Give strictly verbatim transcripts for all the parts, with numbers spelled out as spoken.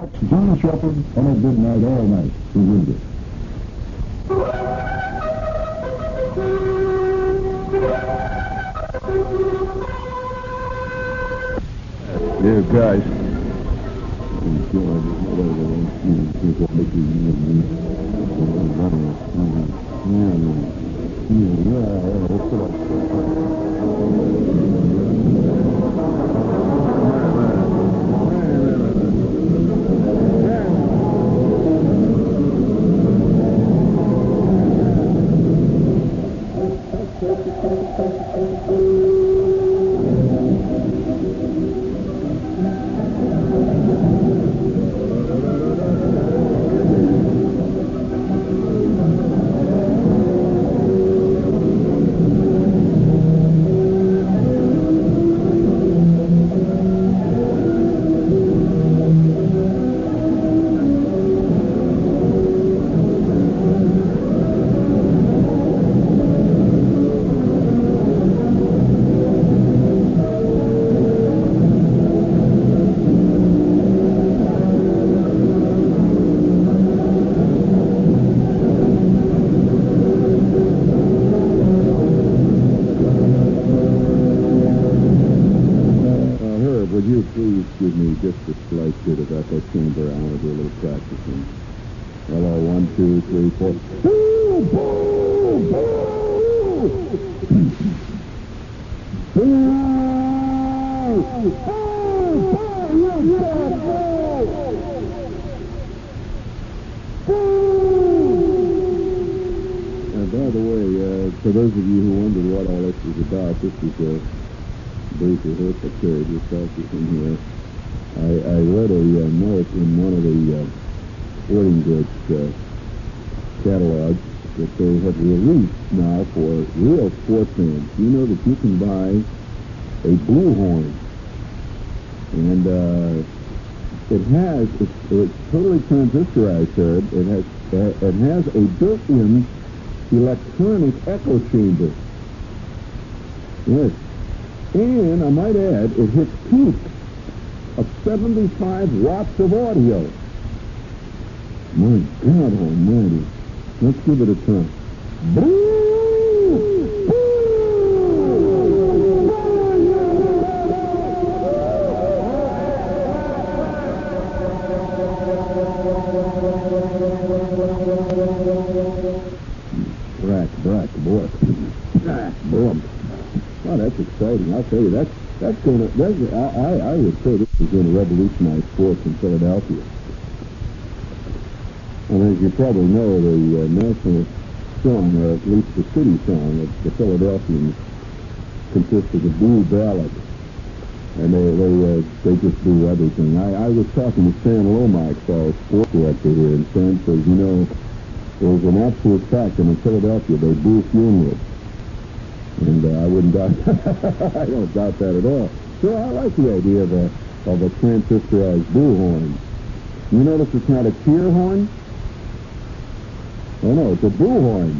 That's John Shepherd on a good night all night to read it. Dear guys, I'm sure I don't know whether they don't see people making me and me. I don't know. Chamber. Yes. And I might add, it hits peak of seventy-five watts of audio. My God almighty. Let's give it a try. Boo! Boo! Brack, brack, boy. Boom. Wow, that's exciting. I'll tell you, that's, that's going to, that's, I, I, I would say this is going to revolutionize sports in Philadelphia. And as you probably know, the uh, national song, or at least the city song of the Philadelphians, consists of a blue ballad. And they they, uh, they just do everything. I, I was talking to Sam Lomax, our sports director here, and Sam says, you know, there's an absolute fact that in Philadelphia they do funerals. And uh, I wouldn't doubt I don't doubt that at all. So I like the idea of a of a transistorized bullhorn. You notice it's not a cheer horn? Oh no, it's a bullhorn.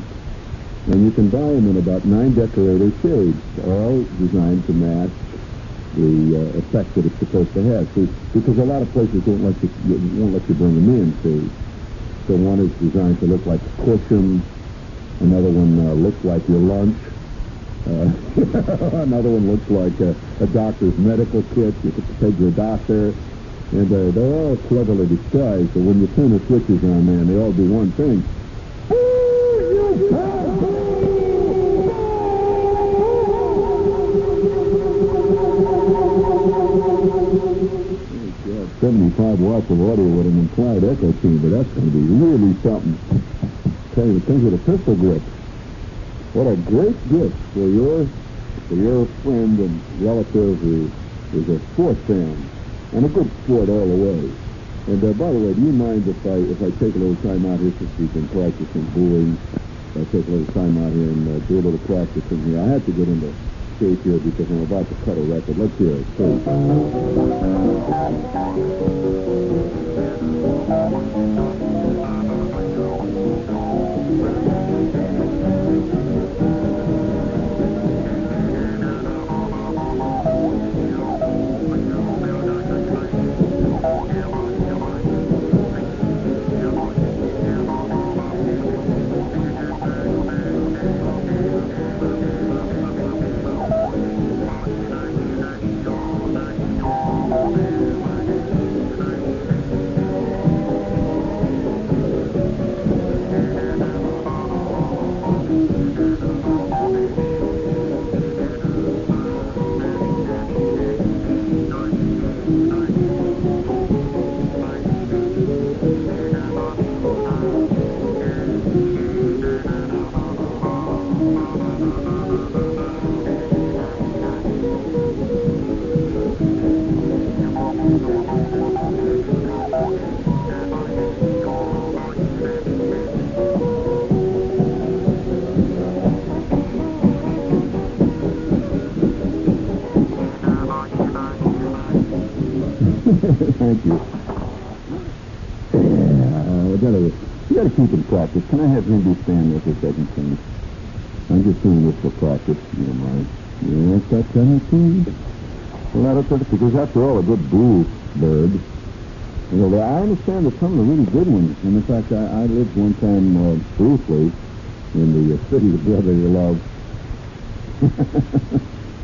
And you can buy them in about nine decorator shades, all designed to match the uh, effect that it's supposed to have. See, because a lot of places don't let you won't let you bring them in. See, so one is designed to look like a cushion, another one uh, looks like your lunch. Uh, another one looks like a, a doctor's medical kit. You can take your doctor, and uh, they're all cleverly disguised. So when you turn the switches on, man, they all do one thing. seventy-five watts of audio with an implied echo chamber. That's going to be really something. Tell you, the thing with a pistol grip. What a great gift for your for your friend and relative who is a sports fan, and a good sport all the way. And uh, by the way, do you mind if I if I take a little time out here since we've been practicing bowling? I take a little time out here and uh, do a little practicing here. I have to get into shape here because I'm about to cut a record. Let's hear it. Please. Thank you. Thank you. Yeah, we gotta, we gotta keep in practice. Can I have Indy stand there for a second, please? I'm just doing this for practice, you know, Marge. Yes, that kind of thing. Well, that's it, because after all, a good blues bird. You know, I understand that some of the really good ones. And in fact, I, I lived one time uh, briefly in the uh, city of brotherly love.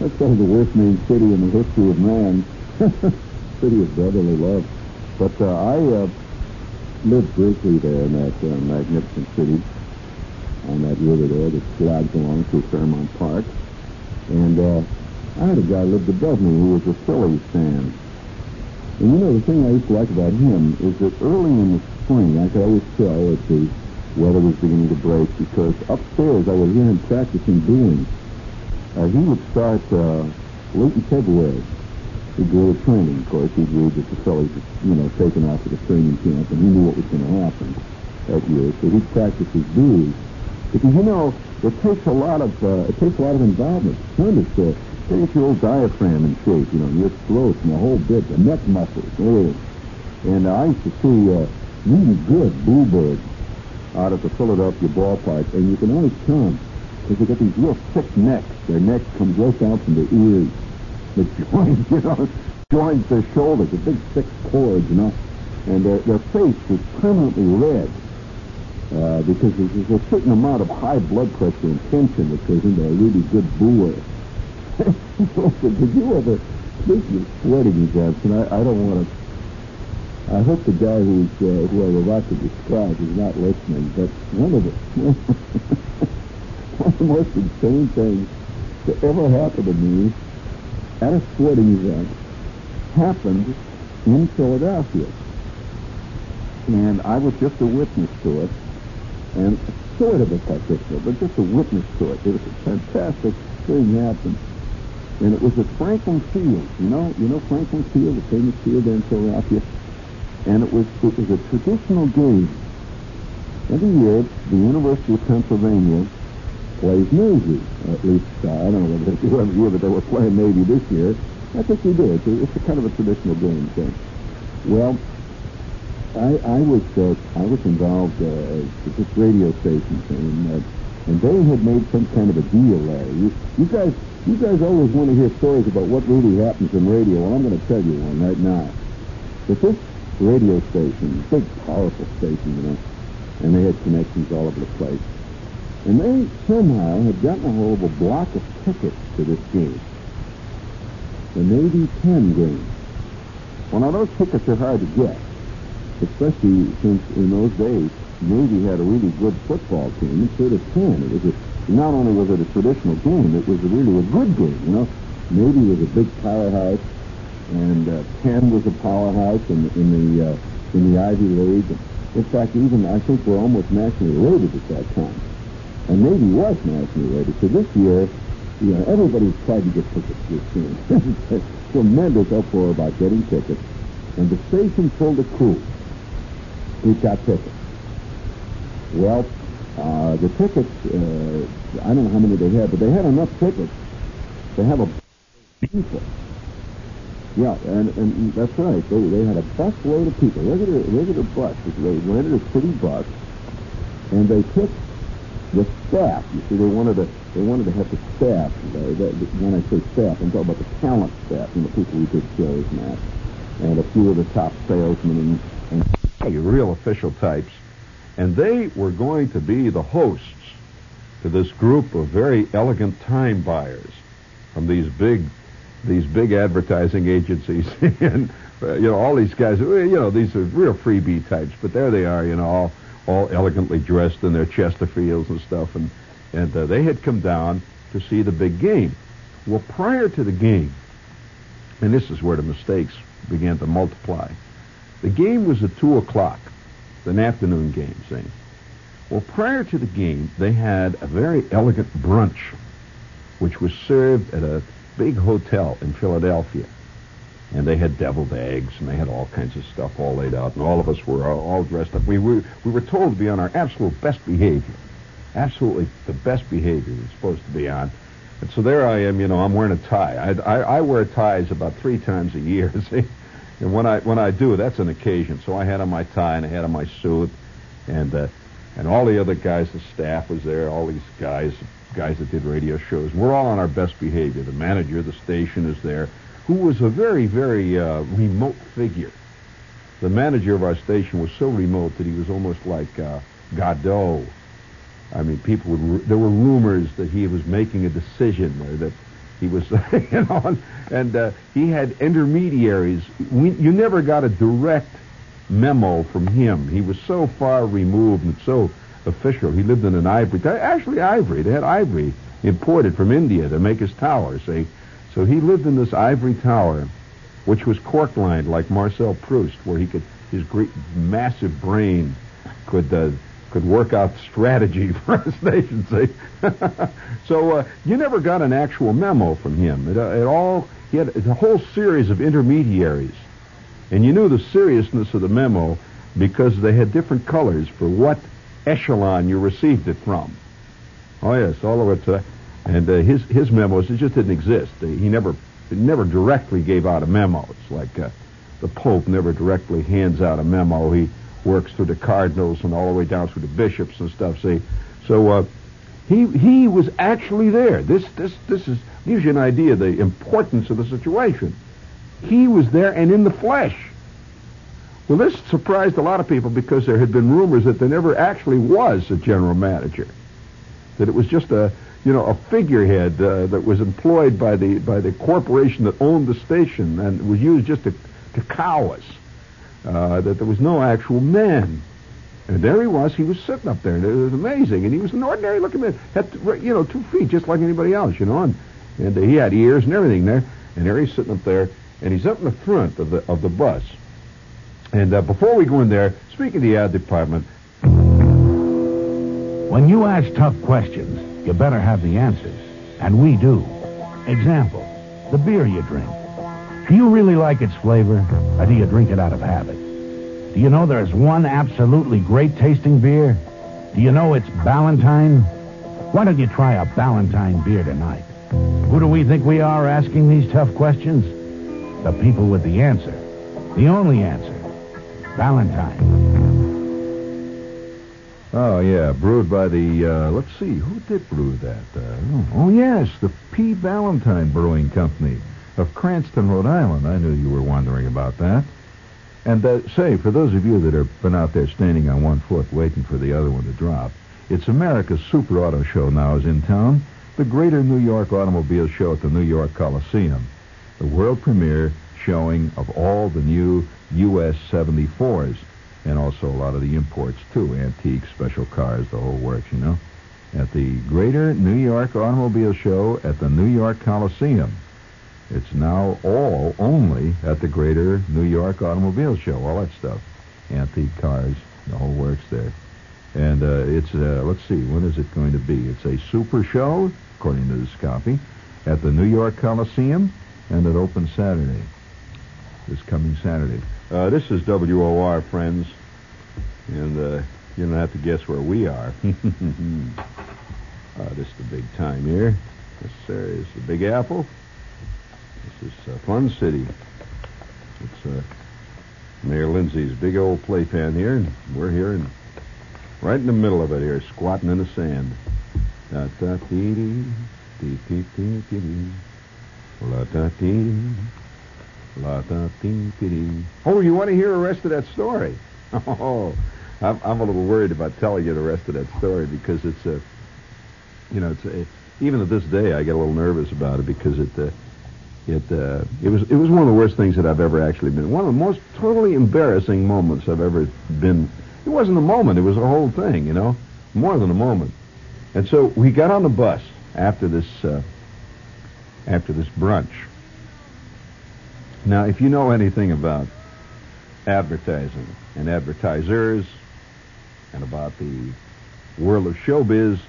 That's probably the worst named city in the history of man. City of brotherly love. But uh, I uh, lived briefly there in that uh, magnificent city on that river there that slides along through Fairmount Park. And uh, I had a guy lived above me who was a Phillies fan. And you know, the thing I used to like about him is that early in the spring, I could always tell that the weather was beginning to break because upstairs I would hear him practicing booing. Uh, he would start uh, late in February. He'd go to training, of course. He'd read that the Phillies were, you know, taken out to the training camp, and he knew what was going to happen that year. So he'd practice his booze. Because, you know, it takes a lot of uh, it takes a lot of involvement. Notice that uh, it's your old diaphragm in shape, you know, your throat and the whole bit, the neck muscles, everything. And uh, I used to see uh, really good bluebirds out at the Philadelphia ballpark, and you can always tell them because they've got these real thick necks. Their neck comes right down from their ears. The joints, you know, joints their shoulders, the big thick cords, you know, and their, their face is permanently red uh, because there's, there's a certain amount of high blood pressure and tension that goes into a really good booer. Did you ever, this is sweating, Johnson. I, I don't want to, I hope the guy who's, uh, who I was about to describe is not listening, but one of the, one of the most insane things that ever happened to me at a sporting event happened in Philadelphia. And I was just a witness to it, and sort of a participant, but just a witness to it. It was a fantastic thing happened. And it was at Franklin Field. You know, you know Franklin Field, the famous field there in Philadelphia. And it was it was a traditional game. Every year, the University of Pennsylvania plays Navy, or at least uh, I don't know whether they do every year, but they were playing Navy this year. I think they did. It's a, it's a kind of a traditional game thing. Well, I, I was uh, I was involved uh, with this radio station thing, and, uh, and they had made some kind of a deal there. You, you guys, you guys always want to hear stories about what really happens in radio. Well, I'm going to tell you one right now. But this radio station, big powerful station, you know, and they had connections all over the place. And they somehow had gotten a hold of a block of tickets to this game, the Navy–Penn game. Well, now, those tickets are hard to get, especially since in those days, Navy had a really good football team, and so did Penn. It was a, not only was it a traditional game, it was a really a good game, you know. Navy was a big powerhouse, and uh, Penn was a powerhouse in, in, the, uh, in the Ivy League. In fact, even I think we're almost nationally rated at that time. And Navy was nationally rated. So this year, you know, everybody tried to get tickets to this game. This is a tremendous uproar about getting tickets. And the station filled a crew. We got tickets. Well, uh, the tickets, uh, I don't know how many they had, but they had enough tickets to have a people. Yeah, and, and that's right. They, they had a busload of people. Regular, regular bus. They rented a city bus. And they took the staff, you see, they wanted to they wanted to have the staff. They, they, when I say staff, I'm talking about the talent staff and the people who did shows and that, and a few of the top salesmen and, and real official types. And they were going to be the hosts to this group of very elegant time buyers from these big these big advertising agencies. And uh, you know, all these guys, you know, these are real freebie types, but there they are, you know, all all elegantly dressed in their Chesterfields and stuff, and, and uh, they had come down to see the big game. Well, prior to the game, and this is where the mistakes began to multiply, the game was at two o'clock, an afternoon game, see? Well, prior to the game, they had a very elegant brunch, which was served at a big hotel in Philadelphia. And they had deviled eggs, and they had all kinds of stuff all laid out, and all of us were all dressed up. We were, we were told to be on our absolute best behavior, absolutely the best behavior we were supposed to be on. And so there I am, you know, I'm wearing a tie. I, I, I wear ties about three times a year, see? And when I when I do, that's an occasion. So I had on my tie, and I had on my suit, and uh, and all the other guys, the staff was there, all these guys, guys that did radio shows. We're all on our best behavior. The manager of the station is there, who was a very, very uh, remote figure. The manager of our station was so remote that he was almost like uh, Godot. I mean, people would, there were rumors that he was making a decision, or that he was, you know, and, and uh, he had intermediaries. We, you never got a direct memo from him. He was so far removed and so official. He lived in an ivory, actually ivory. They had ivory imported from India to make his tower, see? So he lived in this ivory tower, which was cork-lined like Marcel Proust, where he could his great massive brain could uh, could work out strategy for a station. See, so uh, you never got an actual memo from him. It, uh, it all he had a whole series of intermediaries, and you knew the seriousness of the memo because they had different colors for what echelon you received it from. Oh yes, all over to. And uh, his his memos, it just didn't exist. He never never directly gave out a memo. It's like uh, the Pope never directly hands out a memo. He works through the cardinals and all the way down through the bishops and stuff. See, so uh, he he was actually there. This this this is gives you an idea of the importance of the situation. He was there and in the flesh. Well, this surprised a lot of people because there had been rumors that there never actually was a general manager, that it was just a you know, a figurehead uh, that was employed by the by the corporation that owned the station and was used just to, to cow us, uh, that there was no actual man. And there he was. He was sitting up there, and it was amazing. And he was an ordinary-looking man. Had, you know, two feet just like anybody else, you know. And, and he had ears and everything there. And there he's sitting up there, and he's up in the front of the, of the bus. And uh, before we go in there, speaking of the ad department... When you ask tough questions... you better have the answers, and we do. Example, the beer you drink. Do you really like its flavor, or do you drink it out of habit? Do you know there's one absolutely great-tasting beer? Do you know it's Ballantine? Why don't you try a Ballantine beer tonight? Who do we think we are asking these tough questions? The people with the answer. The only answer. Ballantine. Oh, yeah, brewed by the, uh, let's see, who did brew that? Uh, oh, yes, the P. Ballantine Brewing Company of Cranston, Rhode Island. I knew you were wondering about that. And, uh, say, for those of you that have been out there standing on one foot waiting for the other one to drop, it's America's Super Auto Show now is in town, the Greater New York Automobile Show at the New York Coliseum, the world premiere showing of all the new U S seventy-fours. And also a lot of the imports, too, antiques, special cars, the whole works, you know, at the Greater New York Automobile Show at the New York Coliseum. It's now all only at the Greater New York Automobile Show, all that stuff, antique cars, the whole works there. And uh, it's, uh, let's see, when is it going to be? It's a super show, according to this copy, at the New York Coliseum, and it opens Saturday, this coming Saturday. Uh, this is W O R, friends, and uh, you don't have to guess where we are. uh, this is the big time here. This is the Big Apple. This is uh, Fun City. It's uh, Mayor Lindsay's big old playpen here, and we're here and right in the middle of it here, squatting in the sand. Da da dee dee dee dee dee dee la da dee. Oh, you want to hear the rest of that story? Oh, I'm, I'm a little worried about telling you the rest of that story because it's a, you know, it's a, it, even to this day I get a little nervous about it because it, uh, it, uh, it was, it was one of the worst things that I've ever actually been. One of the most totally embarrassing moments I've ever been. It wasn't a moment; it was a whole thing, you know, more than a moment. And so we got on the bus after this, uh, after this brunch. Now, if you know anything about advertising and advertisers and about the world of showbiz,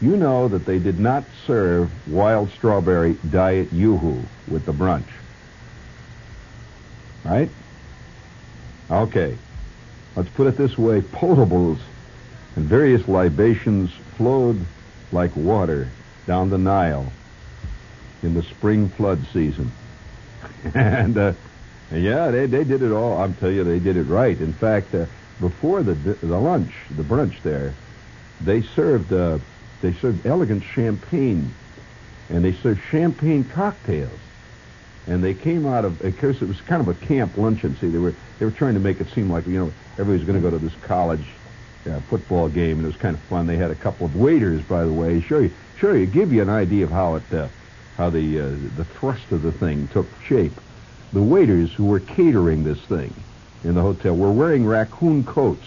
you know that they did not serve wild strawberry diet Yoo-hoo with the brunch. right? Okay. Let's put it this way. Potables and various libations flowed like water down the Nile in the spring flood season. And, uh, yeah, they they did it all. I'll tell you, they did it right. In fact, uh, before the the lunch, the brunch there, they served uh, they served elegant champagne, and they served champagne cocktails. And they came out of, of course, it was kind of a camp luncheon. See, they were they were trying to make it seem like, you know, everybody's going to go to this college uh, football game, and it was kind of fun. They had a couple of waiters, by the way, sure you sure you give you an idea of how it uh, how the uh, the thrust of the thing took shape. The waiters who were catering this thing in the hotel were wearing raccoon coats,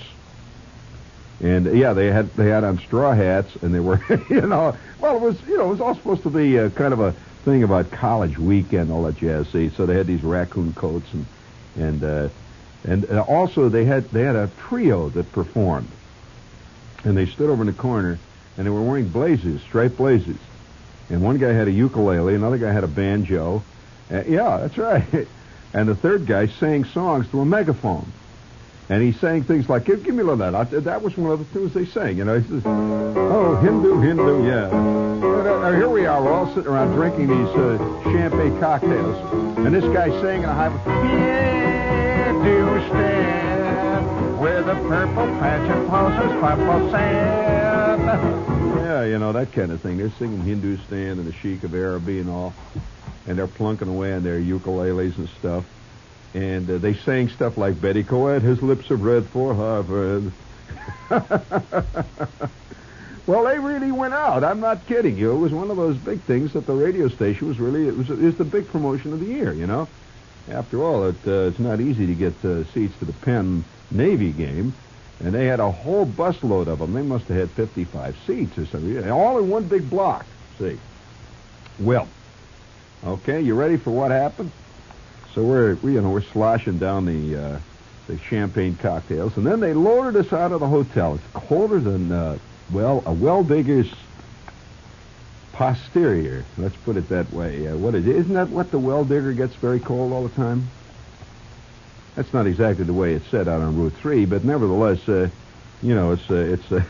and yeah, they had they had on straw hats, and they were, you know, well, it was you know it was all supposed to be uh, kind of a thing about college weekend, all that jazz. See, so they had these raccoon coats, and and uh, and uh, also they had they had a trio that performed, and they stood over in the corner, and they were wearing blazers, striped blazers, and one guy had a ukulele, another guy had a banjo. Uh, yeah, that's right. And the third guy sang songs through a megaphone. And he sang things like, give, give me a little of that. I, that was one of the tunes they sang. You know, he says, oh, Hindu, Hindu, yeah. Now, here we are. We're all sitting around drinking these uh, champagne cocktails. And this guy sang in a high... Yeah, do stand where the purple pageant pulses purple sand. Yeah, you know, that kind of thing. They're singing Hindustan and the Sheik of Araby and all. And they're plunking away on their ukuleles and stuff. And uh, they sang stuff like Betty Coed, his lips are red for Harvard. Well, they really went out. I'm not kidding you. It was one of those big things that the radio station was really, it was, it was the big promotion of the year, you know. After all, it, uh, it's not easy to get uh, seats to the Penn Navy game. And they had a whole busload of them. They must have had fifty-five seats or something, all in one big block, see. Well... Okay, you ready for what happened? So we're, we, you know, we're sloshing down the uh, the champagne cocktails, and then they loaded us out of the hotel. It's colder than uh, well a well digger's posterior. Let's put it that way. Uh, what is, isn't that what the well digger gets very cold all the time? That's not exactly the way it's said out on Route Three, but nevertheless, uh, you know, it's uh, it's uh,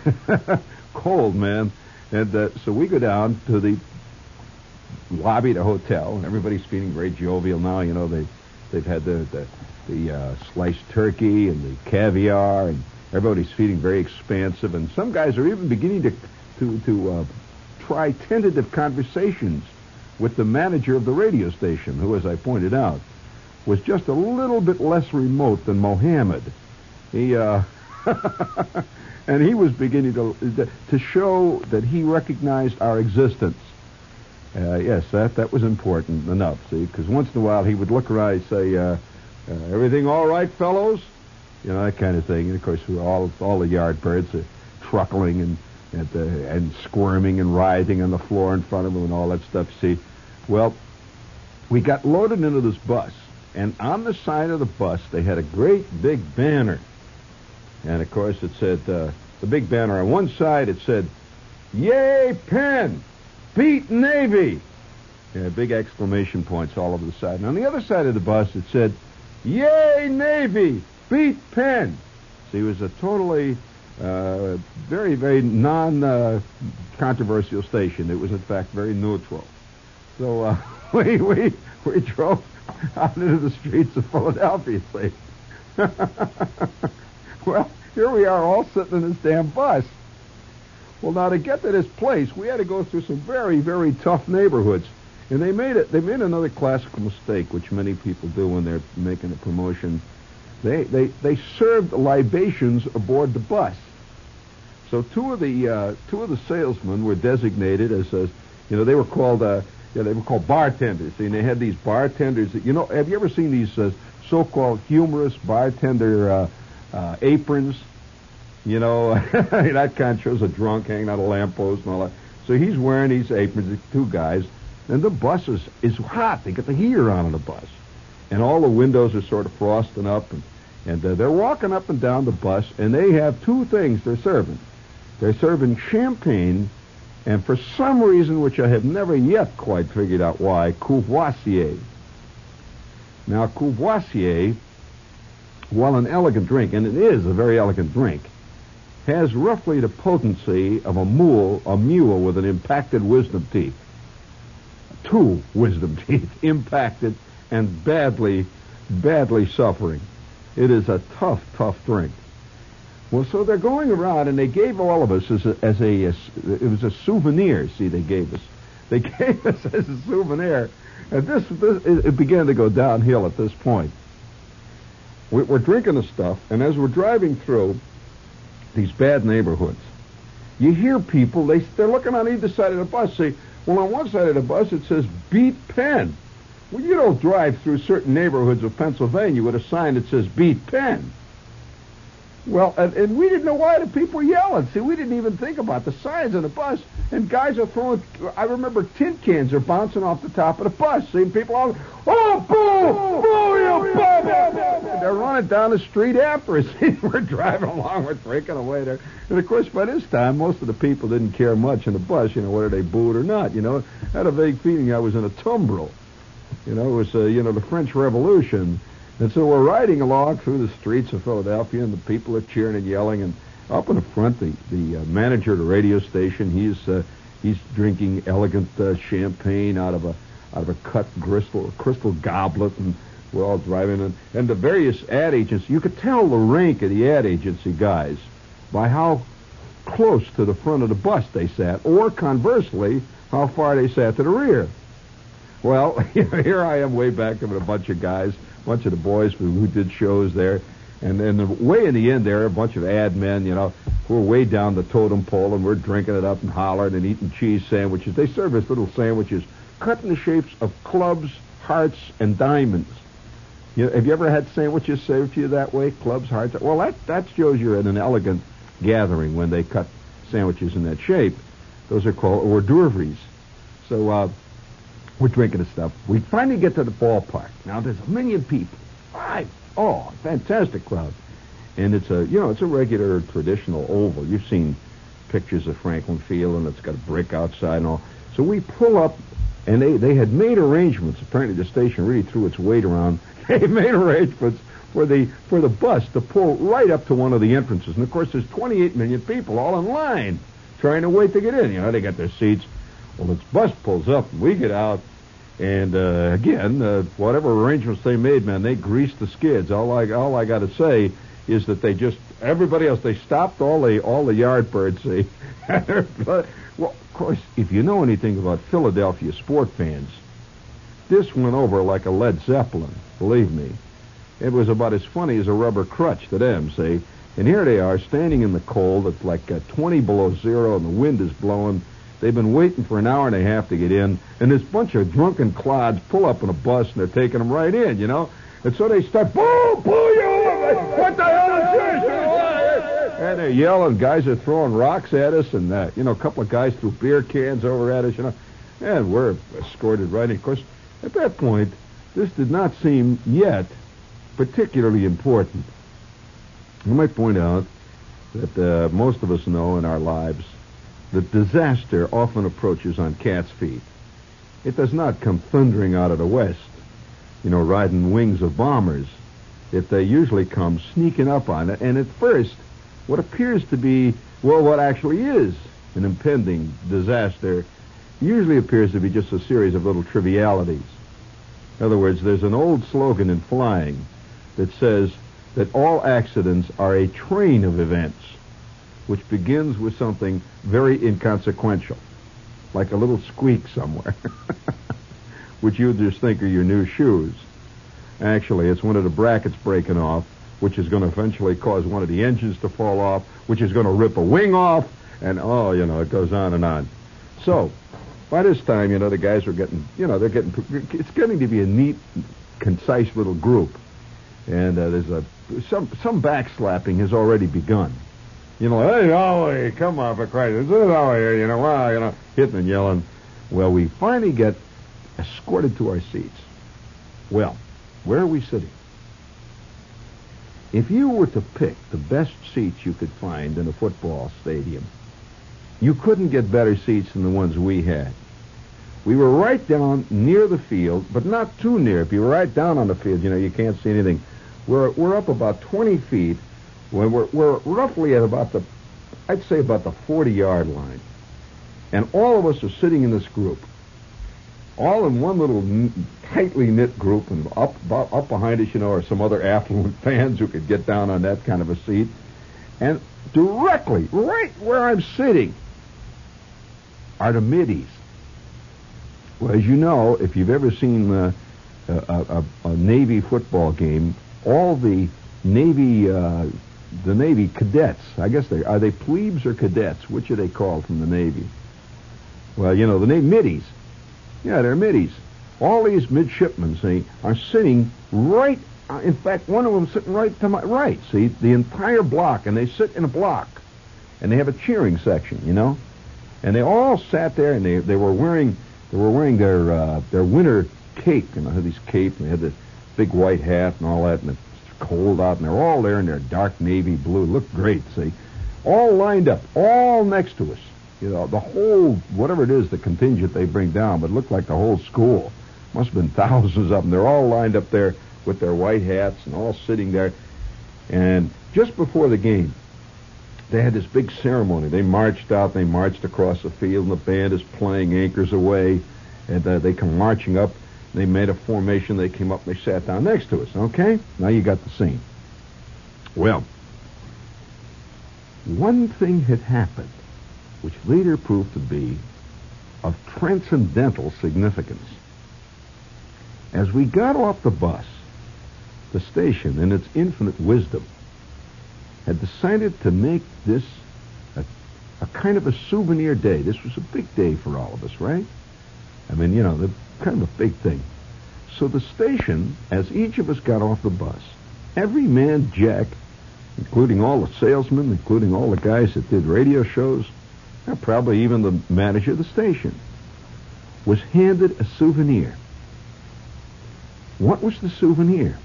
cold, man. And uh, so we go down to the lobby at a hotel, and everybody's feeling very jovial now. You know, they, they've had the the, the uh, sliced turkey and the caviar, and everybody's feeling very expansive. And some guys are even beginning to to, to uh, try tentative conversations with the manager of the radio station, who, as I pointed out, was just a little bit less remote than Mohammed. He, uh... and he was beginning to to show that he recognized our existence. Uh, yes, that that was important enough, see, because once in a while he would look around and say, uh, uh, everything all right, fellows? You know, that kind of thing. And, of course, all all the yard birds are truckling and and, uh, and squirming and writhing on the floor in front of him and all that stuff, see. Well, we got loaded into this bus, and on the side of the bus they had a great big banner. And, of course, it said, uh, the big banner on one side, it said, Yay, Penn! Beat Navy! Yeah, big exclamation points all over the side. And on the other side of the bus, it said, Yay, Navy! Beat Penn! See, it was a totally, uh, very, very non-controversial uh, station. It was, in fact, very neutral. So uh, we, we we drove out into the streets of Philadelphia, see? Well, here we are all sitting in this damn bus. Well, now, to get to this place, we had to go through some very, very tough neighborhoods. And they made it. They made another classical mistake, which many people do when they're making a promotion. They they, they served libations aboard the bus. So two of the uh, two of the salesmen were designated as, as you know, they were called uh, yeah, they were called bartenders. See, and they had these bartenders that, you know, have you ever seen these uh, so-called humorous bartender uh, uh, aprons? You know, that kind of shows a drunk hanging out of lampposts and all that. So he's wearing these aprons, two guys, and the bus is, is hot. They got the heater on in the bus. And all the windows are sort of frosting up, and, and uh, they're walking up and down the bus, and they have two things they're serving. They're serving champagne, and for some reason, which I have never yet quite figured out why, Courvoisier. Now, Courvoisier, while an elegant drink, and it is a very elegant drink, has roughly the potency of a mule, a mule with an impacted wisdom teeth. Two wisdom teeth impacted and badly, badly suffering. It is a tough, tough drink. Well, so they're going around, and they gave all of us as a, as a as, it was a souvenir, see, they gave us. They gave us as a souvenir. And this, this it began to go downhill at this point. We, we're drinking the stuff, and as we're driving through these bad neighborhoods, you hear people, they, they're looking on either side of the bus, say, well, on one side of the bus it says, beat Penn. Well, you don't drive through certain neighborhoods of Pennsylvania with a sign that says, beat Penn. Well, and, and we didn't know why the people were yelling. See, we didn't even think about the signs on the bus. And guys are throwing, I remember tin cans are bouncing off the top of the bus. Seeing people all, oh, boo, oh, boo, you bum! They're running down the street after us. We're driving along, we're drinking away there. And, of course, by this time, most of the people didn't care much in the bus, you know, whether they booed or not, you know. I had a vague feeling I was in a tumbril. You know, it was, uh, you know, the French Revolution. And so we're riding along through the streets of Philadelphia, and the people are cheering and yelling. And up in the front, the, the uh, manager of the radio station, he's uh, he's drinking elegant uh, champagne out of a out of a cut crystal crystal goblet, and we're all driving. And, and the various ad agents, you could tell the rank of the ad agency guys by how close to the front of the bus they sat, or conversely, how far they sat to the rear. Well, here I am way back there with a bunch of guys, a bunch of the boys who did shows there. And then way in the end there, a bunch of ad men, you know, who are way down the totem pole, and we're drinking it up and hollering and eating cheese sandwiches. They serve us little sandwiches cut in the shapes of clubs, hearts, and diamonds. You know, have you ever had sandwiches served to you that way? Clubs, hearts? Well, that, that shows you're in an elegant gathering when they cut sandwiches in that shape. Those are called hors d'oeuvres. So, uh... we're drinking the stuff. We finally get to the ballpark. Now, there's a million people. Five. Oh, fantastic crowd. And it's a, you know, it's a regular traditional oval. You've seen pictures of Franklin Field, and it's got a brick outside and all. So we pull up, and they, they had made arrangements. Apparently the station really threw its weight around. They made arrangements for the for the bus to pull right up to one of the entrances. And, of course, there's twenty-eight million people all in line trying to wait to get in. You know, they got their seats. Well, this bus pulls up, and we get out. And, uh, again, uh, whatever arrangements they made, man, they greased the skids. All I, all I got to say is that they just, everybody else, they stopped all the, all the yard birds, see. But, well, of course, if you know anything about Philadelphia sport fans, this went over like a Led Zeppelin, believe me. It was about as funny as a rubber crutch to them, see. And here they are standing in the cold. It's like uh, twenty below zero, and the wind is blowing. They've been waiting for an hour and a half to get in, and this bunch of drunken clods pull up in a bus, and they're taking them right in, you know? And so they start, boo, boo, you! What the hell is this? And they're yelling. Guys are throwing rocks at us, and, uh, you know, a couple of guys threw beer cans over at us, you know? And we're escorted right in. Of course, at that point, this did not seem yet particularly important. I might point out that uh, most of us know in our lives that disaster often approaches on cat's feet. It does not come thundering out of the west, you know, riding wings of bombers. If they usually come sneaking up on it, and at first, what appears to be, well, what actually is an impending disaster usually appears to be just a series of little trivialities. In other words, there's an old slogan in flying that says that all accidents are a train of events, which begins with something very inconsequential, like a little squeak somewhere, which you just think are your new shoes. Actually, it's one of the brackets breaking off, which is going to eventually cause one of the engines to fall off, which is going to rip a wing off, and, oh, you know, it goes on and on. So, by this time, you know, the guys are getting, you know, they're getting, it's getting to be a neat, concise little group, and uh, there's a, some, some backslapping has already begun. You know, hey, Ollie, come on, for Christ. This is Ollie here, you know, wow, you know, hitting and yelling. Well, we finally get escorted to our seats. Well, where are we sitting? If you were to pick the best seats you could find in a football stadium, you couldn't get better seats than the ones we had. We were right down near the field, but not too near. If you were right down on the field, you know, you can't see anything. We're we're up about twenty feet. We're, we're, we're roughly at about the, I'd say about the forty-yard line. And all of us are sitting in this group, all in one little n- tightly knit group, and up up behind us, you know, are some other affluent fans who could get down on that kind of a seat. And directly, right where I'm sitting, are the middies. Well, as you know, if you've ever seen uh, a, a, a Navy football game, all the Navy uh, the Navy cadets, I guess they are they plebes or cadets? Which are they called from the Navy? Well, you know, the name middies. Yeah, they're middies. All these midshipmen, see, are sitting right, uh, in fact, one of them sitting right to my right, see, the entire block, and they sit in a block, and they have a cheering section, you know? And they all sat there, and they, they were wearing they were wearing their uh, their winter cape, and you know, they had this cape, and they had this big white hat and all that, and it's cold out, and they're all there in their dark navy blue. Looked great, see? All lined up, all next to us. You know, the whole, whatever it is, the contingent they bring down, but it looked like the whole school. Must have been thousands of them. They're all lined up there with their white hats and all sitting there. And just before the game, they had this big ceremony. They marched out, they marched across the field, and the band is playing Anchors Away. And uh, they come marching up. They made a formation. They came up and they sat down next to us. Okay? Now you got the scene. Well, one thing had happened, which later proved to be of transcendental significance. As we got off the bus, the station, in its infinite wisdom, had decided to make this a, a kind of a souvenir day. This was a big day for all of us, right? I mean, you know, the, kind of a big thing. So the station, as each of us got off the bus, every man jack, including all the salesmen, including all the guys that did radio shows, probably even the manager of the station, was handed a souvenir. What was the souvenir?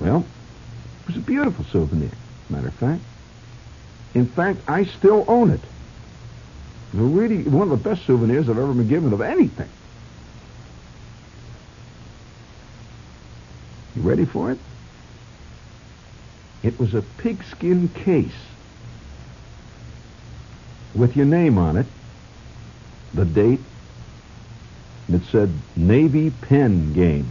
Well, it was a beautiful souvenir, matter of fact. In fact, I still own it. It was really one of the best souvenirs I've ever been given of anything. You ready for it? It was a pigskin case with your name on it, the date, and it said Navy–Penn game,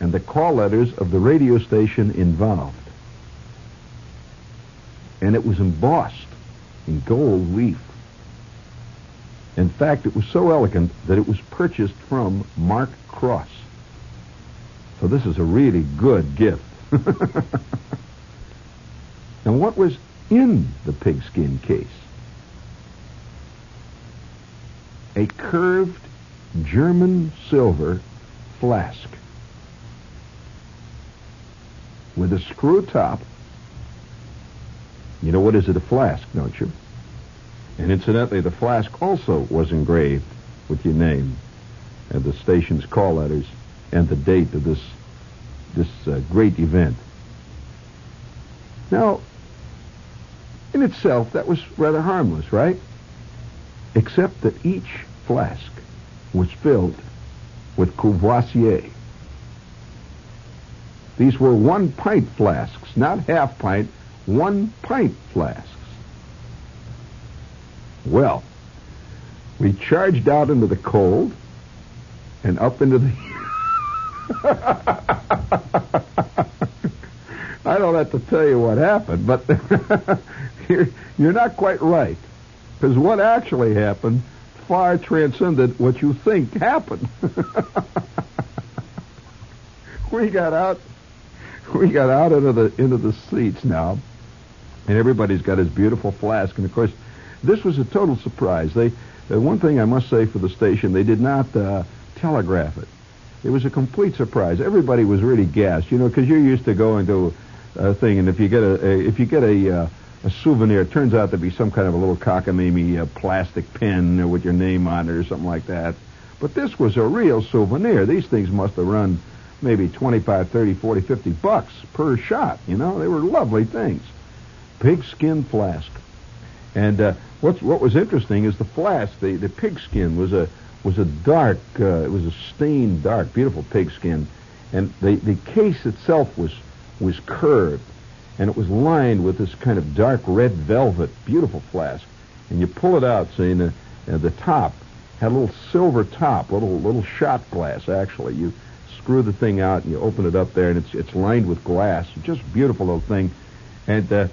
and the call letters of the radio station involved. And it was embossed in gold leaf. In fact, it was so elegant that it was purchased from Mark Cross. So this is a really good gift. And what was in the pigskin case? A curved German silver flask with a screw top. You know what is it, a flask, don't you? And incidentally, the flask also was engraved with your name and the station's call letters and the date of this, this uh, great event. Now, in itself, that was rather harmless, right? Except that each flask was filled with Courvoisier. These were one-pint flasks, not half-pint, one-pint flasks. Well, we charged out into the cold and up into the... I don't have to tell you what happened, but... You're, you're not quite right, because what actually happened far transcended what you think happened. we got out, we got out into the into the seats now, and everybody's got his beautiful flask. And of course, this was a total surprise. They, uh, one thing I must say for the station, they did not uh, telegraph it. It was a complete surprise. Everybody was really gassed, you know, because you're used to going to a thing, and if you get a, a if you get a uh, a souvenir, it turns out to be some kind of a little cockamamie uh, plastic pen with your name on it or something like that. But this was a real souvenir. These things must have run maybe twenty-five, thirty, forty, fifty bucks per shot. You know, they were lovely things. Pigskin flask. And uh, What's, what was interesting is the flask. The, the pigskin was a was a dark, uh, it was a stained dark, beautiful pigskin. And the, the case itself was was curved, and it was lined with this kind of dark red velvet, beautiful flask. And you pull it out, see, and the, and the top had a little silver top, little little shot glass, actually. You screw the thing out, and you open it up there, and it's it's lined with glass. Just beautiful little thing. And uh,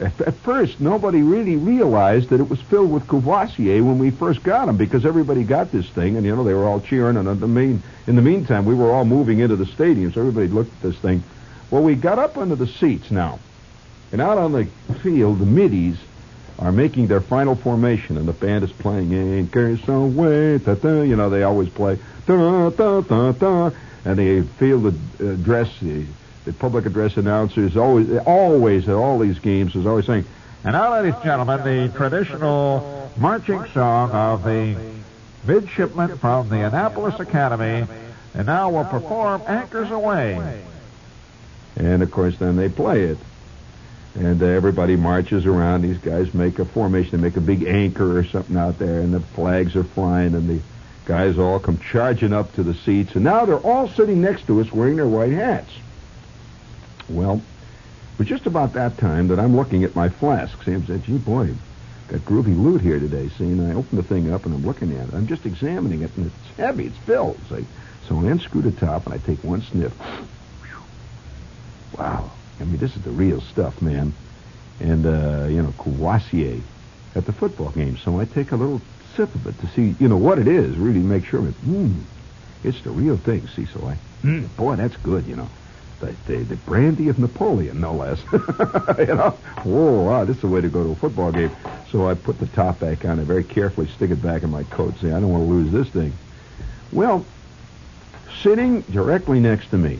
at, at first, nobody really realized that it was filled with Courvoisier when we first got them, because everybody got this thing, and, you know, they were all cheering. And in the, mean, in the meantime, we were all moving into the stadium, so everybody looked at this thing. Well, we got up under the seats now, and out on the field, the middies are making their final formation, and the band is playing "Ain't Carry Some Way," ta-ta, you know, they always play, ta-ta-ta-ta, and the field address, the, the public address announcers, always, always at all these games, is always saying, and now, ladies and gentlemen, the traditional marching song of the midshipmen from the Annapolis Academy, and now we'll perform "Anchors Away." And, of course, then they play it. And uh, everybody marches around. These guys make a formation. They make a big anchor or something out there, and the flags are flying, and the guys all come charging up to the seats. And now they're all sitting next to us wearing their white hats. Well, it was just about that time that I'm looking at my flask. Sam said, gee, boy, got groovy loot here today, see? And I opened the thing up, and I'm looking at it. I'm just examining it, and it's heavy. It's filled. It's like, so I unscrew the top, and I take one sniff. Wow. I mean, this is the real stuff, man. And, uh, you know, Courvoisier at the football game. So I take a little sip of it to see, you know, what it is, really make sure of it. Mmm, it's the real thing, see, so I, mm, boy, that's good, you know. The, the, the brandy of Napoleon, no less. You know? Whoa, wow, this is the way to go to a football game. So I put the top back on and very carefully stick it back in my coat. See, I don't want to lose this thing. Well, sitting directly next to me,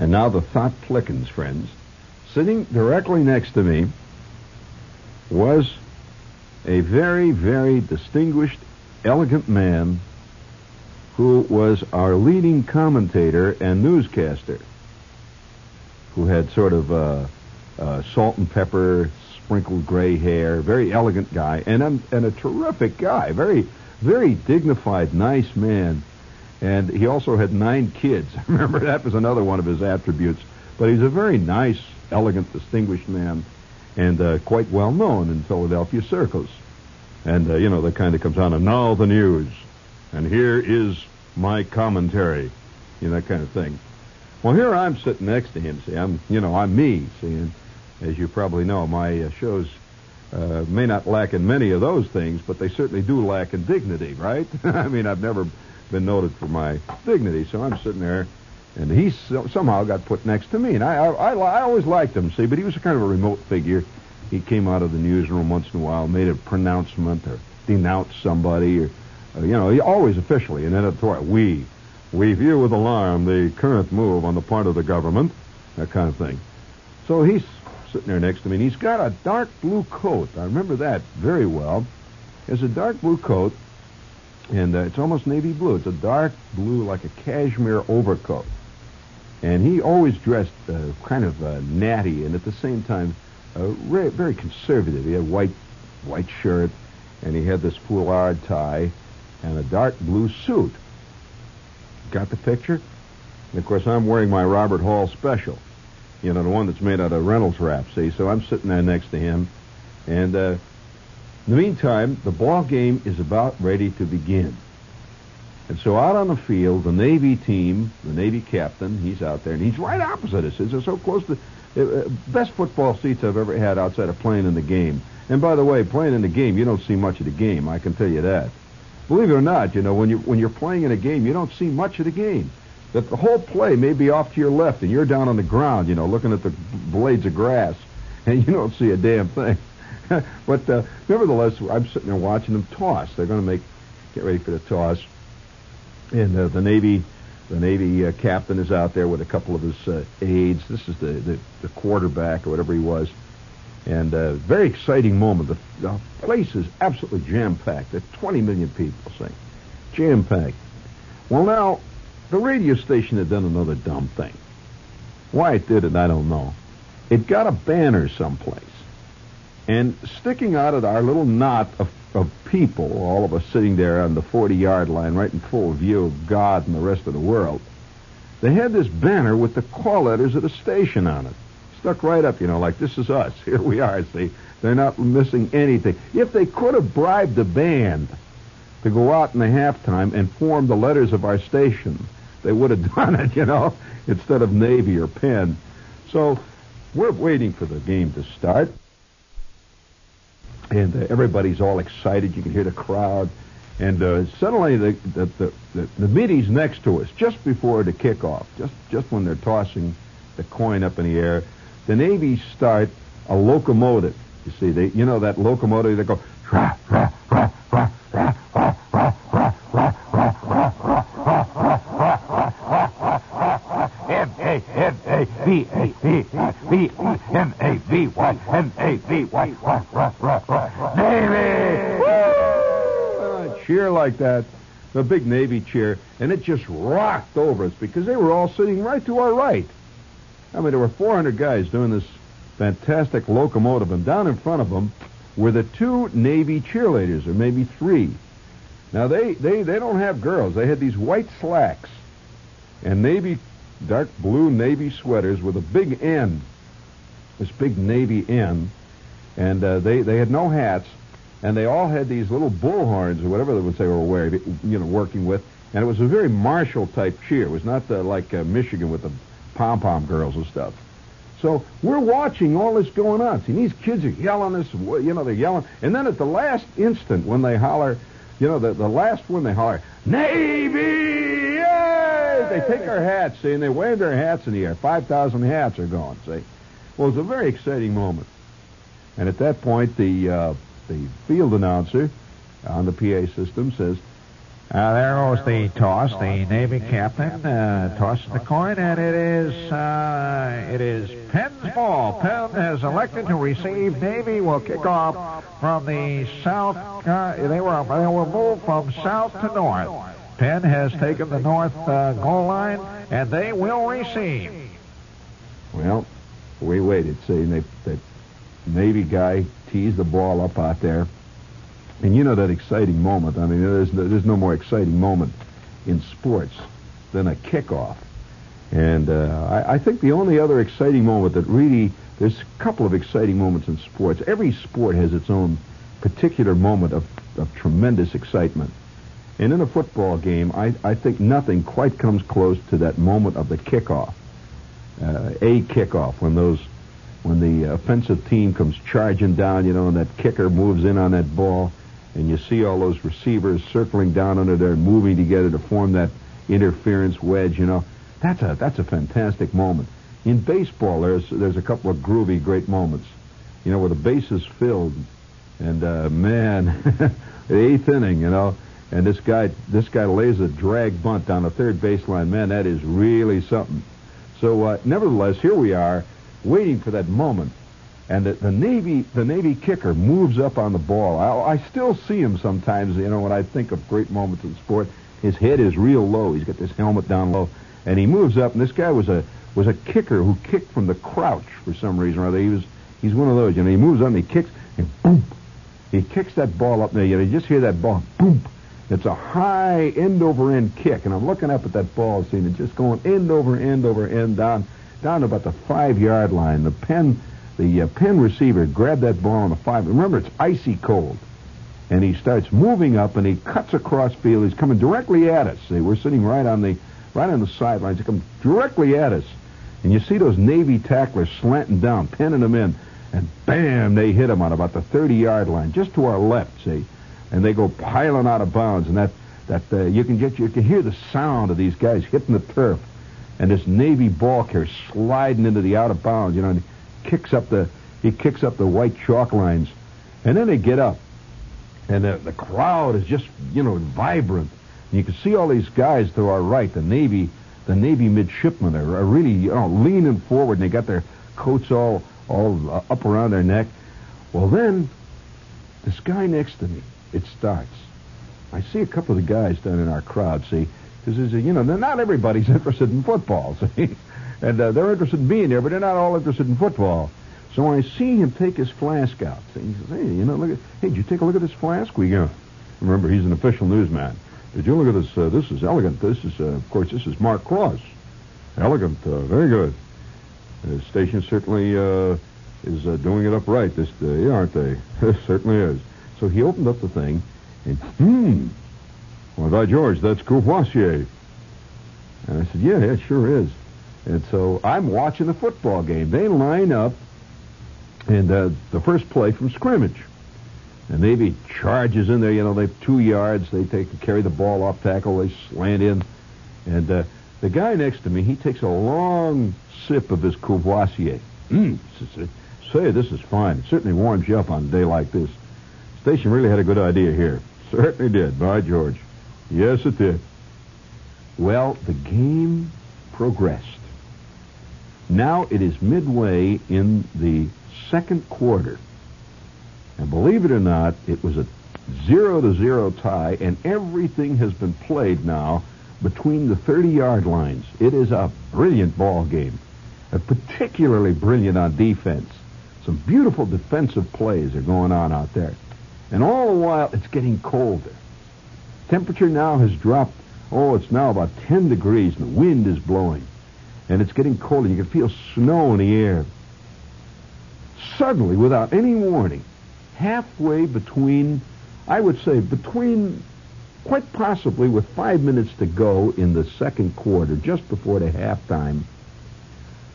and now the thought plickens, friends. Sitting directly next to me was a very, very distinguished, elegant man who was our leading commentator and newscaster, who had sort of uh, uh, salt and pepper, sprinkled gray hair, very elegant guy, and, um, and a terrific guy, very, very dignified, nice man. And he also had nine kids. I remember that was another one of his attributes. But he's a very nice, elegant, distinguished man, and uh, quite well known in Philadelphia circles. And, uh, you know, the kind that comes on, and now the news, and here is my commentary, you know, that kind of thing. Well, here I'm sitting next to him, see, I'm, you know, I'm me, see, and as you probably know, my uh, shows uh, may not lack in many of those things, but they certainly do lack in dignity, right? I mean, I've never been noted for my dignity, so I'm sitting there, and he so, somehow got put next to me, and I I, I I always liked him, see, but he was a kind of a remote figure. He came out of the newsroom once in a while, made a pronouncement or denounced somebody, or, uh, you know, he always officially an editorial. We, we view with alarm the current move on the part of the government, that kind of thing. So he's sitting there next to me, and he's got a dark blue coat. I remember that very well. He has a dark blue coat, and uh, it's almost navy blue. It's a dark blue, like a cashmere overcoat. And he always dressed uh, kind of uh, natty, and at the same time, uh, re- very conservative. He had white, white shirt, and he had this foulard tie, and a dark blue suit. Got the picture? And, of course, I'm wearing my Robert Hall special, you know, the one that's made out of Reynolds wrap, see? So I'm sitting there next to him, and uh in the meantime, the ball game is about ready to begin. And so out on the field, the Navy team, the Navy captain, he's out there, and he's right opposite us. They're so close to the uh, best football seats I've ever had outside of playing in the game. And by the way, playing in the game, you don't see much of the game, I can tell you that. Believe it or not, you know, when you're, when you're playing in a game, you don't see much of the game. That the whole play may be off to your left, and you're down on the ground, you know, looking at the blades of grass, and you don't see a damn thing. But uh, nevertheless, I'm sitting there watching them toss. They're going to make get ready for the toss, and uh, the Navy, the Navy uh, captain is out there with a couple of his uh, aides. This is the, the, the quarterback or whatever he was, and a uh, very exciting moment. The, the place is absolutely jam packed. There's twenty million people, saying jam packed. Well, now the radio station had done another dumb thing. Why it did it, I don't know. It got a banner someplace. And sticking out at our little knot of, of people, all of us sitting there on the forty-yard line right in full view of God and the rest of the world, they had this banner with the call letters of the station on it. Stuck right up, you know, like, this is us. Here we are, see. They're not missing anything. If they could have bribed the band to go out in the halftime and form the letters of our station, they would have done it, you know, instead of Navy or Penn. So we're waiting for the game to start. And uh, everybody's all excited. You can hear the crowd. And uh, suddenly the the, the, the the middies next to us, just before the kickoff, just, just when they're tossing the coin up in the air, the Navy start a locomotive. You see, they you know that locomotive that goes, rah, rah, rah, rah, rah, rah, rah, rah, rah, rah, rah, rah, rah, rah, rah, rah, rah, M A M A V A V A V A M A V Y M A V Y, rah, rah, rah, rah, Navy! A cheer like that, the big Navy cheer, and it just rocked over us because they were all sitting right to our right. I mean, there were four hundred guys doing this fantastic locomotive, and down in front of them were the two Navy cheerleaders, or maybe three. Now, they, they, they don't have girls. They had these white slacks and Navy, dark blue Navy sweaters with a big N, this big Navy N, and uh, they, they had no hats, and they all had these little bullhorns or whatever they were wearing, you know, working with, and it was a very martial-type cheer. It was not uh, like uh, Michigan with the pom-pom girls and stuff. So we're watching all this going on. See, these kids are yelling this, you know, they're yelling. And then at the last instant when they holler, you know, the, the last one they holler, Navy! Yes! They take our hats, see, and they wave their hats in the air. five thousand hats are gone, see. Well, it was a very exciting moment. And at that point, the, uh, the field announcer on the P A system says, Uh, there goes the toss. The Navy captain uh, tosses the coin, and it is uh, it is Penn's ball. Penn has elected to receive. Navy will kick off from the south. Uh, they were they will move from south to north. Penn has taken the north uh, goal line, and they will receive. Well, we waited. See, and they, the Navy guy teased the ball up out there. And you know that exciting moment. I mean, there's no, there's no more exciting moment in sports than a kickoff. And uh, I, I think the only other exciting moment that really, there's a couple of exciting moments in sports. Every sport has its own particular moment of, of tremendous excitement. And in a football game, I, I think nothing quite comes close to that moment of the kickoff, uh, a kickoff, when those when the offensive team comes charging down, you know, and that kicker moves in on that ball. And you see all those receivers circling down under there and moving together to form that interference wedge, you know. That's a that's a fantastic moment. In baseball, there's there's a couple of groovy, great moments, you know, where the base is filled. And, uh, man, the eighth inning, you know, and this guy this guy lays a drag bunt down the third baseline. Man, that is really something. So, uh, nevertheless, here we are waiting for that moment. And the, the Navy the Navy kicker moves up on the ball. I, I still see him sometimes, you know, when I think of great moments in sport. His head is real low. He's got this helmet down low. And he moves up, and this guy was a was a kicker who kicked from the crouch for some reason or other. He was, he's one of those, you know, he moves up and he kicks, and boom. He kicks that ball up there. You know, you just hear that ball, boom. It's a high end-over-end kick. And I'm looking up at that ball scene and just going end over end over end down, down to about the five-yard line. The Penn... The uh, Penn receiver grabbed that ball on the five. Remember, it's icy cold. And he starts moving up, and he cuts across field. He's coming directly at us. See, we're sitting right on the right on the sidelines. He comes directly at us. And you see those Navy tacklers slanting down, pinning them in. And bam, they hit him on about the thirty-yard line, just to our left, see. And they go piling out of bounds. And that, that uh, you can get you can hear the sound of these guys hitting the turf. And this Navy ball carrier sliding into the out of bounds, you know, and kicks up the he kicks up the white chalk lines, and then they get up, and the, the crowd is just, you know, vibrant. And you can see all these guys to our right, the Navy the Navy midshipmen are, are really, you know, leaning forward, and they got their coats all all uh, up around their neck. Well, then this guy next to me, it starts. I see a couple of the guys down in our crowd, see, because, you know, not everybody's interested in football, see. And uh, they're interested in being there, but they're not all interested in football. So I see him take his flask out. He says, hey, you know, look at, hey, did you take a look at this flask? We go. Remember, he's an official newsman. Did you look at this? Uh, this is elegant. This is, uh, of course, this is Mark Cross. Elegant. Uh, very good. The station certainly uh, is uh, doing it up right this day, aren't they? It certainly is. So he opened up the thing, and, hmm, well, by George, that's Courvoisier. And I said, yeah, it sure is. And so I'm watching the football game. They line up, and uh, the first play from scrimmage. And Navy charges in there, you know, they have two yards. They take carry the ball off tackle. They slant in. And uh, the guy next to me, he takes a long sip of his Courvoisier. Mm. Say, this is fine. It certainly warms you up on a day like this. Station really had a good idea here. Certainly did, by George. Yes, it did. Well, the game progressed. Now it is midway in the second quarter. And believe it or not, it was a zero to zero tie, and everything has been played now between the thirty-yard lines. It is a brilliant ball game, and particularly brilliant on defense. Some beautiful defensive plays are going on out there. And all the while, it's getting colder. Temperature now has dropped. Oh, it's now about ten degrees, and the wind is blowing. And it's getting colder. You can feel snow in the air. Suddenly, without any warning, halfway between, I would say between, quite possibly with five minutes to go in the second quarter, just before the halftime,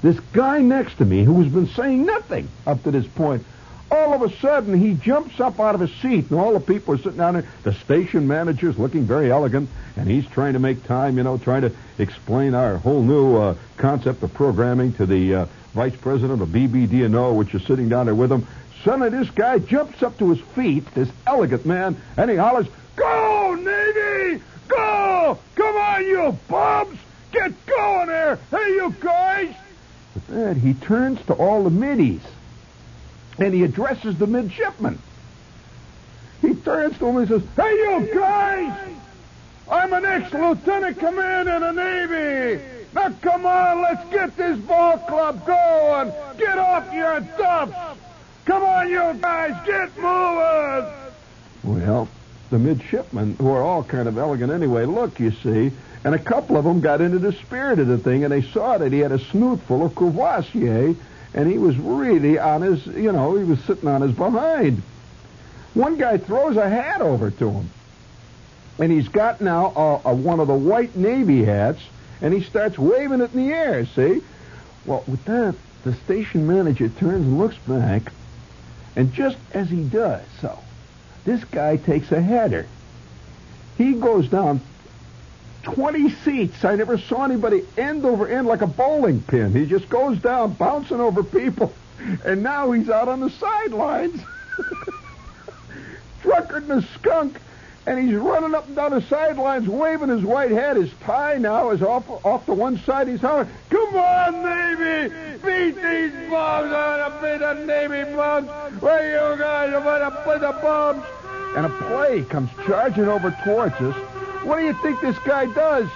this guy next to me, who has been saying nothing up to this point, all of a sudden he jumps up out of his seat, and all the people are sitting down there. The station manager's looking very elegant, and he's trying to make time, you know, trying to explain our whole new uh, concept of programming to the uh, vice president of B B D N O, which is sitting down there with him. Suddenly, this guy jumps up to his feet, this elegant man, and he hollers, "Go, Navy! Go! Come on, you bums! Get going there! Hey, you guys!" But then he turns to all the middies, and he addresses the midshipmen. He turns to them and says, "Hey, you guys! I'm an ex-lieutenant commander in the Navy! Now, come on, let's get this ball club going! Get off your duffs! Come on, you guys, get moving!" Well, the midshipmen, who are all kind of elegant anyway, look, you see, and a couple of them got into the spirit of the thing, and they saw that he had a snootful of Courvoisier, and he was really on his, you know, he was sitting on his behind. One guy throws a hat over to him, and he's got now a, a, one of the white Navy hats, and he starts waving it in the air, see? Well, with that, the station manager turns and looks back, and just as he does so, this guy takes a header. He goes down twenty seats. I never saw anybody end over end like a bowling pin. He just goes down, bouncing over people, and now he's out on the sidelines. Drunkard and a skunk, and he's running up and down the sidelines, waving his white hat. His tie now is off off to one side. He's hollering, "Come on, Navy! Beat these bombs! I want to beat the Navy bombs! Where you guys? I want to play the bombs!" And a play comes charging over towards us. What do you think this guy does?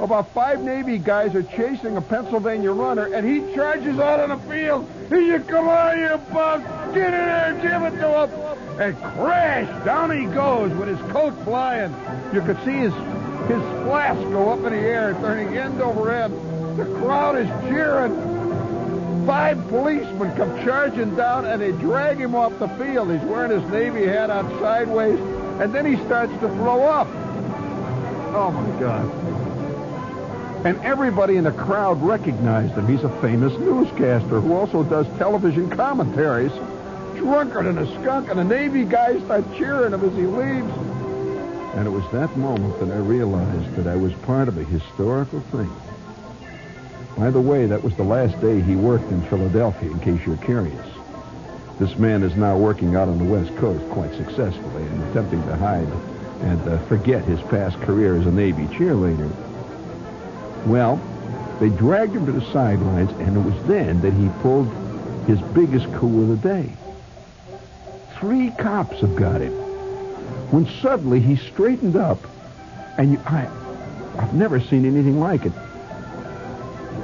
About five Navy guys are chasing a Pennsylvania runner, and he charges out on the field. He says, "Come on, you bums! Get in there! Give it to him!" And crash! Down he goes with his coat flying. You could see his, his flask go up in the air, turning end over end. The crowd is cheering. Five policemen come charging down, and they drag him off the field. He's wearing his Navy hat out sideways, and then he starts to throw up. Oh, my God. And everybody in the crowd recognized him. He's a famous newscaster who also does television commentaries. Drunkard and a skunk, and the Navy guys start cheering him as he leaves. And it was that moment that I realized that I was part of a historical thing. By the way, that was the last day he worked in Philadelphia, in case you're curious. This man is now working out on the West Coast quite successfully and attempting to hide and uh, forget his past career as a Navy cheerleader. Well, they dragged him to the sidelines, and it was then that he pulled his biggest coup of the day. Three cops have got him. When suddenly he straightened up, and you, I, I've never seen anything like it.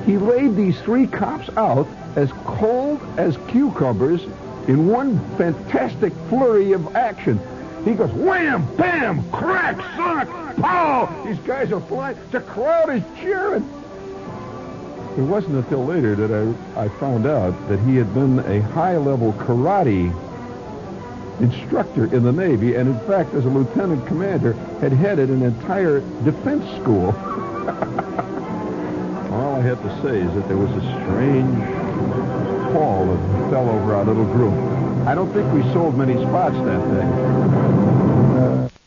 He laid these three cops out as cold as cucumbers in one fantastic flurry of action. He goes, wham, bam, crack, sock, pow! These guys are flying. The crowd is cheering. It wasn't until later that I, I found out that he had been a high-level karate instructor in the Navy, and in fact, as a lieutenant commander, had headed an entire defense school. All I have to say is that there was a strange fall that fell over our little group. I don't think we sold many spots that day. Uh...